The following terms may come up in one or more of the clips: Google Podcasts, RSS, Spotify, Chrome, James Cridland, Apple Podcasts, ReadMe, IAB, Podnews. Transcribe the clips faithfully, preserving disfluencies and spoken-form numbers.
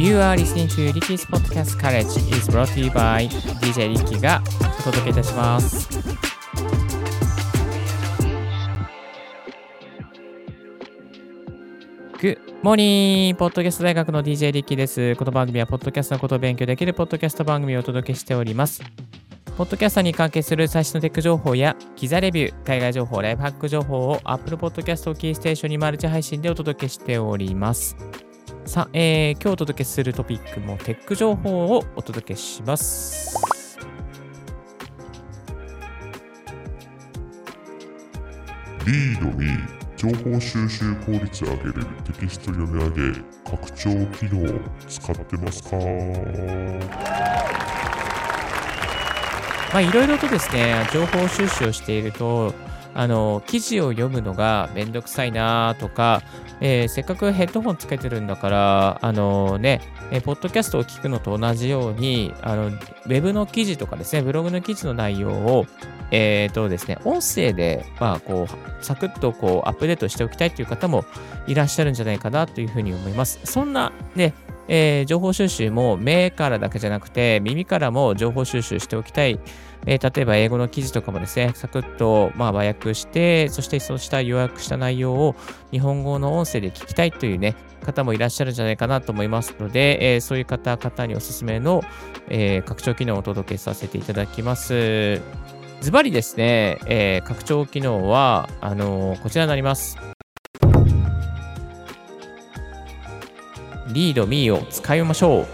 You are listening to Ricky's Podcast College is brought to you by ディージェー Ricky がお届けいたします。Good morning! ポッドキャスト大学の ディージェー Ricky です。この番組はポッドキャストのことを勉強できるポッドキャスト番組をお届けしております。ポッドキャストに関係する最新のテック情報や機材レビュー、海外情報、ライフハック情報を Apple Podcast をキーステーションにマルチ配信でお届けしております。さあ、えー、今日お届けするトピックもテック情報をお届けします。ReadMe 情報収集効率上げるテキスト読み上げ拡張機能使ってますか？まあいろいろとですね、情報収集をしていると、あの記事を読むのがめんどくさいなとか、えー、せっかくヘッドホンつけてるんだからあのね、えー、ポッドキャストを聞くのと同じようにあのウェブの記事とかですね、ブログの記事の内容をえーとですね、音声でまあこうサクッとこうアップデートしておきたいという方もいらっしゃるんじゃないかなというふうに思います。そんなね、えー、情報収集も目からだけじゃなくて耳からも情報収集しておきたい。えー、例えば英語の記事とかもですね、サクッとまあ和訳して、そしてそうした予約した内容を日本語の音声で聞きたいというね、方もいらっしゃるんじゃないかなと思いますので、えー、そういう方々におすすめの、えー、拡張機能をお届けさせていただきます。ズバリですね、えー、拡張機能は、あのー、こちらになります。ReadMe を使いましょう。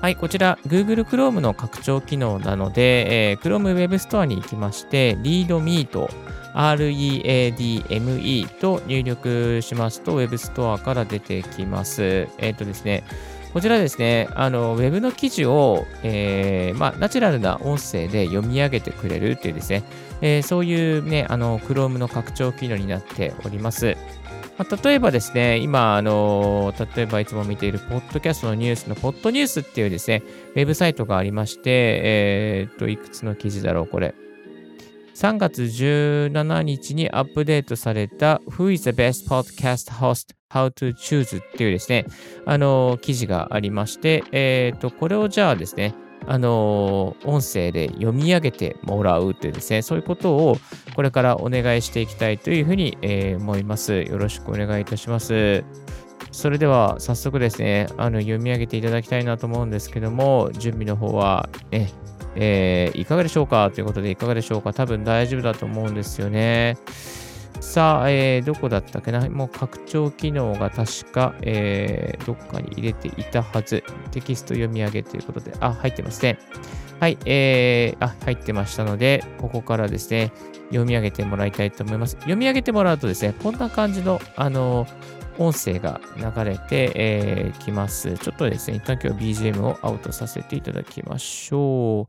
はい、こちら Google Chrome の拡張機能なので、えー、Chrome Web Store に行きまして ReadMe と アールイーエーディーエムイー と入力しますと Web Store から出てきます。えっとですね、こちらですね、あの Web の記事を、えーまあ、ナチュラルな音声で読み上げてくれるというですね、えー、そういうね、あの Chrome の拡張機能になっております。例えばですね、今、あの、例えばいつも見ているポッドキャストのニュースの Podnews っていうですね、ウェブサイトがありまして、えっと、いくつの記事だろう、これ。さんがつじゅうしちにちにアップデートされた Who is the best podcast host? How to choose? っていうですね、あの、記事がありまして、えっと、これをじゃあですね、あの音声で読み上げてもらうというですね、そういうことをこれからお願いしていきたいというふうに、えー、思います。よろしくお願いいたします。それでは早速ですね、あの読み上げていただきたいなと思うんですけども、準備の方は、ねえー、いかがでしょうかということで、いかがでしょうか。多分大丈夫だと思うんですよね。さあ、えー、どこだったっけな、もう拡張機能が確か、えー、どっかに入れていたはず。テキスト読み上げということで、あ、入ってますね。はい、えー、あ、入ってましたので、ここからですね、読み上げてもらいたいと思います。読み上げてもらうとですね、こんな感じの、あの、音声が流れて、えー、きます。ちょっとですね、一旦今日 ビージーエム をアウトさせていただきましょう。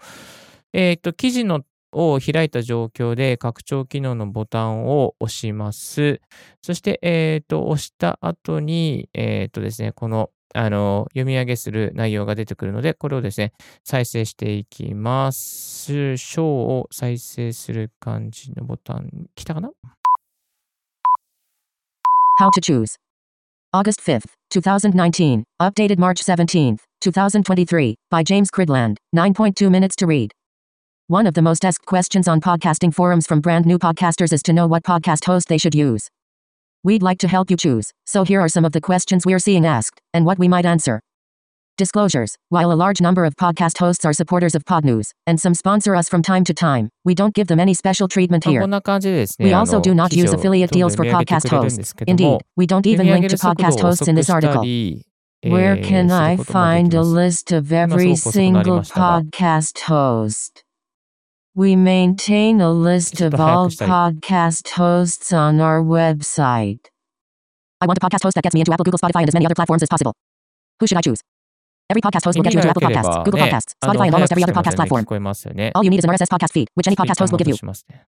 えー、っと、記事のを開いた状況で拡張機能のボタンを押します。そして、えっと、押した後に、えっとですね、この、あの、読み上げする内容が出てくるので、これをですね、再生していきます。章を再生する感じのボタン、来たかな？ How to choose August fifth, twenty nineteen, updated March seventeenth, twenty twenty-three, by James Cridland, nine point two minutes to read.One of the most asked questions on podcasting forums from brand new podcasters is to know what podcast host they should use. We'd like to help you choose, so here are some of the questions we're seeing asked, and what we might answer. Disclosures: While a large number of podcast hosts are supporters of Podnews, and some sponsor us from time to time, we don't give them any special treatment here. We also do not use affiliate deals for podcast hosts. Indeed, we don't even link to podcast hosts in this article.Where can I find a list of every single podcast host?We maintain a list of all podcast hosts on our website. I want a podcast host that gets me into Apple, Google, Spotify, and as many other platforms as possible. Who should I choose? Every podcast host will get you into Apple Podcasts, Google Podcasts, Spotify, and almost every other podcast platform. All you need is an R S S podcast feed, which any podcast host will give you.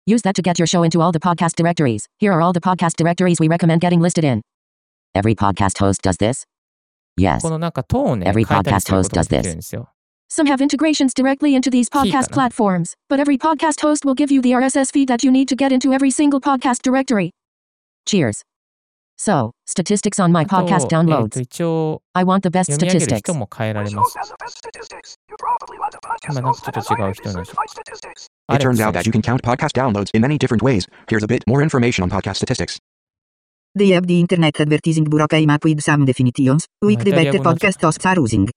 Use that to get your show into all the podcast directories. Here are all the podcast directories we recommend getting listed in. Every podcast host does this? Yes. Every podcast host does this.Some have integrations directly into these podcast platforms, but every podcast host will give you the R S S feed that you need to get into every single podcast directory. Cheers. So, statistics on my podcast downloads. I want the best statistics. 人も変えられます。今なんかちょっと違う人に。It turns out that you can count podcast downloads in many different ways. Here's a bit more information on podcast statistics. The I A B Internet Advertising Bureau came up with some definitions, which the better podcast hosts are using.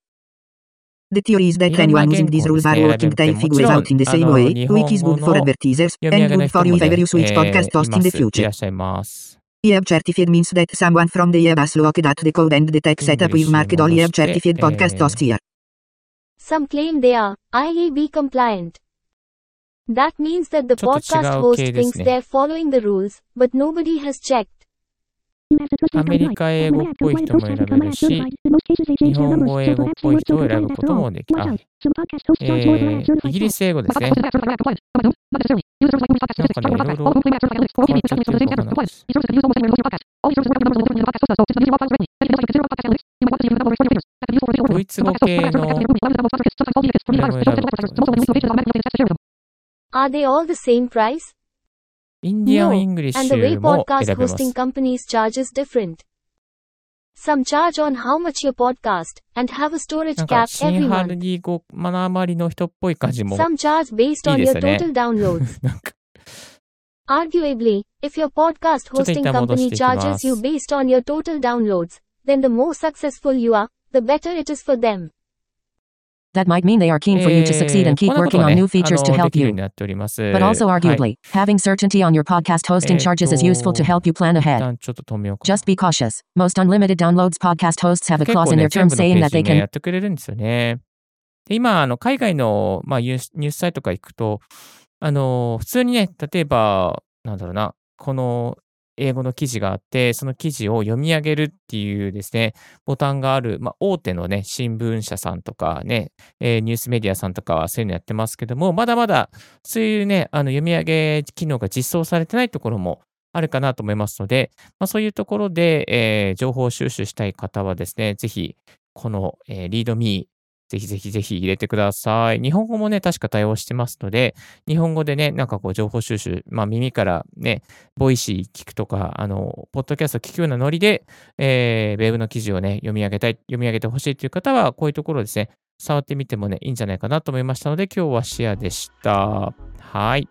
The theory is that anyone using these rules are working their figures out in the same way, which is good for advertisers and good for you if ever you switch podcast hosts in the future.I A B certified means that someone from the I A B has looked at the code and the tech setup with marked all I A B certified podcast hosts here. Some claim they are I A B compliant. That means that the podcast host thinks they're following the rules, but nobody has checked. アメリカ英語っぽい人も選べるし、日本語英語っぽい人を選ぶこともできます。えー、イギリス英語ですね。なんかね、いろいろ変わっちゃってると思います。ドイツ語系の英語を選ぶこともできます。Are they all the same price?Indian or English and the way podcast hosting companies charge is different. Some charge on how much your podcast and have a storage cap every month. Some charge based on your total downloads. Arguably, if your podcast hosting company charges you based on your total downloads, then the more successful you are, the better it is for them.That might mean they are keen for you to succeed and keep working on new features to help you. But also arguably, having certainty on your podcast hosting charges is useful to help you plan ahead. Just be cautious. Most unlimited downloads podcast hosts have a clause in their terms saying that they can... 今、あの海外の、まあ、ニュースサイトとか行くと、あの普通にね、例えば、なんだろうな、この英語の記事があって、その記事を読み上げるっていうですね、ボタンがある、まあ、大手のね、新聞社さんとかね、えー、ニュースメディアさんとかはそういうのやってますけども、まだまだそういうね、あの読み上げ機能が実装されてないところもあるかなと思いますので、まあ、そういうところで、えー、情報収集したい方はですね、ぜひこの、えー、ReadMe、ぜひぜひぜひ入れてください。日本語もね、確か対応してますので、日本語でね、なんかこう情報収集、まあ耳からね、ボイシー聞くとか、あの、ポッドキャスト聞くようなノリで、えー、ウェブの記事をね、読み上げたい、読み上げてほしいという方は、こういうところですね、触ってみてもね、いいんじゃないかなと思いましたので、今日はシェアでした。はい。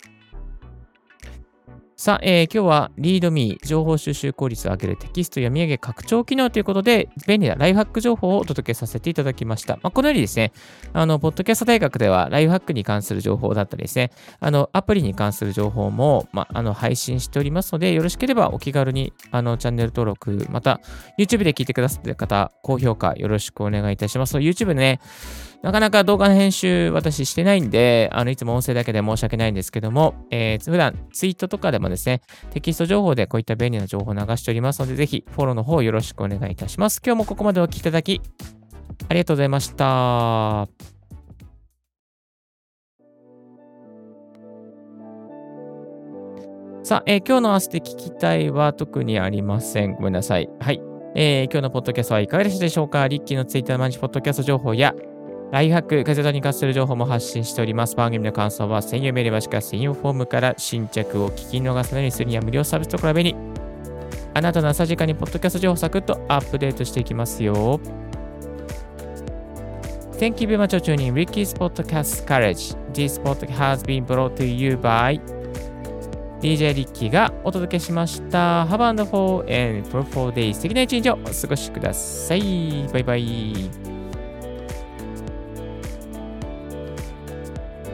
さあ、えー、今日は ReadMe 情報収集効率を上げるテキスト読み上げ拡張機能ということで便利なライフハック情報をお届けさせていただきました。まあ、このようにですね、あの、ポッドキャスト大学ではライフハックに関する情報だったりですね、あの、アプリに関する情報も、まあ、あの、配信しておりますので、よろしければお気軽に、あの、チャンネル登録、また、YouTube で聞いてくださっている方、高評価よろしくお願いいたします。YouTube ね、なかなか動画の編集私してないんで、あの、いつも音声だけで申し訳ないんですけども、えー、普段ツイートとかでもですね、テキスト情報でこういった便利な情報を流しておりますので、ぜひフォローの方よろしくお願いいたします。今日もここまでお聞きいただき、ありがとうございました。さあ、えー、今日の合わせて聞きたいは特にありません。ごめんなさい。はい。えー、今日のポッドキャストはいかがでしたでしょうか？リッキーのツイッターの毎日ポッドキャスト情報や、ライフハック、ガジェットに関する情報も発信しております。番組の感想は専用メールもしくは専用フォームから新着を聞き逃さないようにするには無料サービスと比べに、あなたの朝時間にポッドキャスト情報をサクッとアップデートしていきますよ。Thank you very much for tuning Ricky's Podcast Courage.This podcast has been brought to you by ディージェー Ricky がお届けしました。Have a wonderful and fruitful day. 素敵な一日をお過ごしください。バイバイ。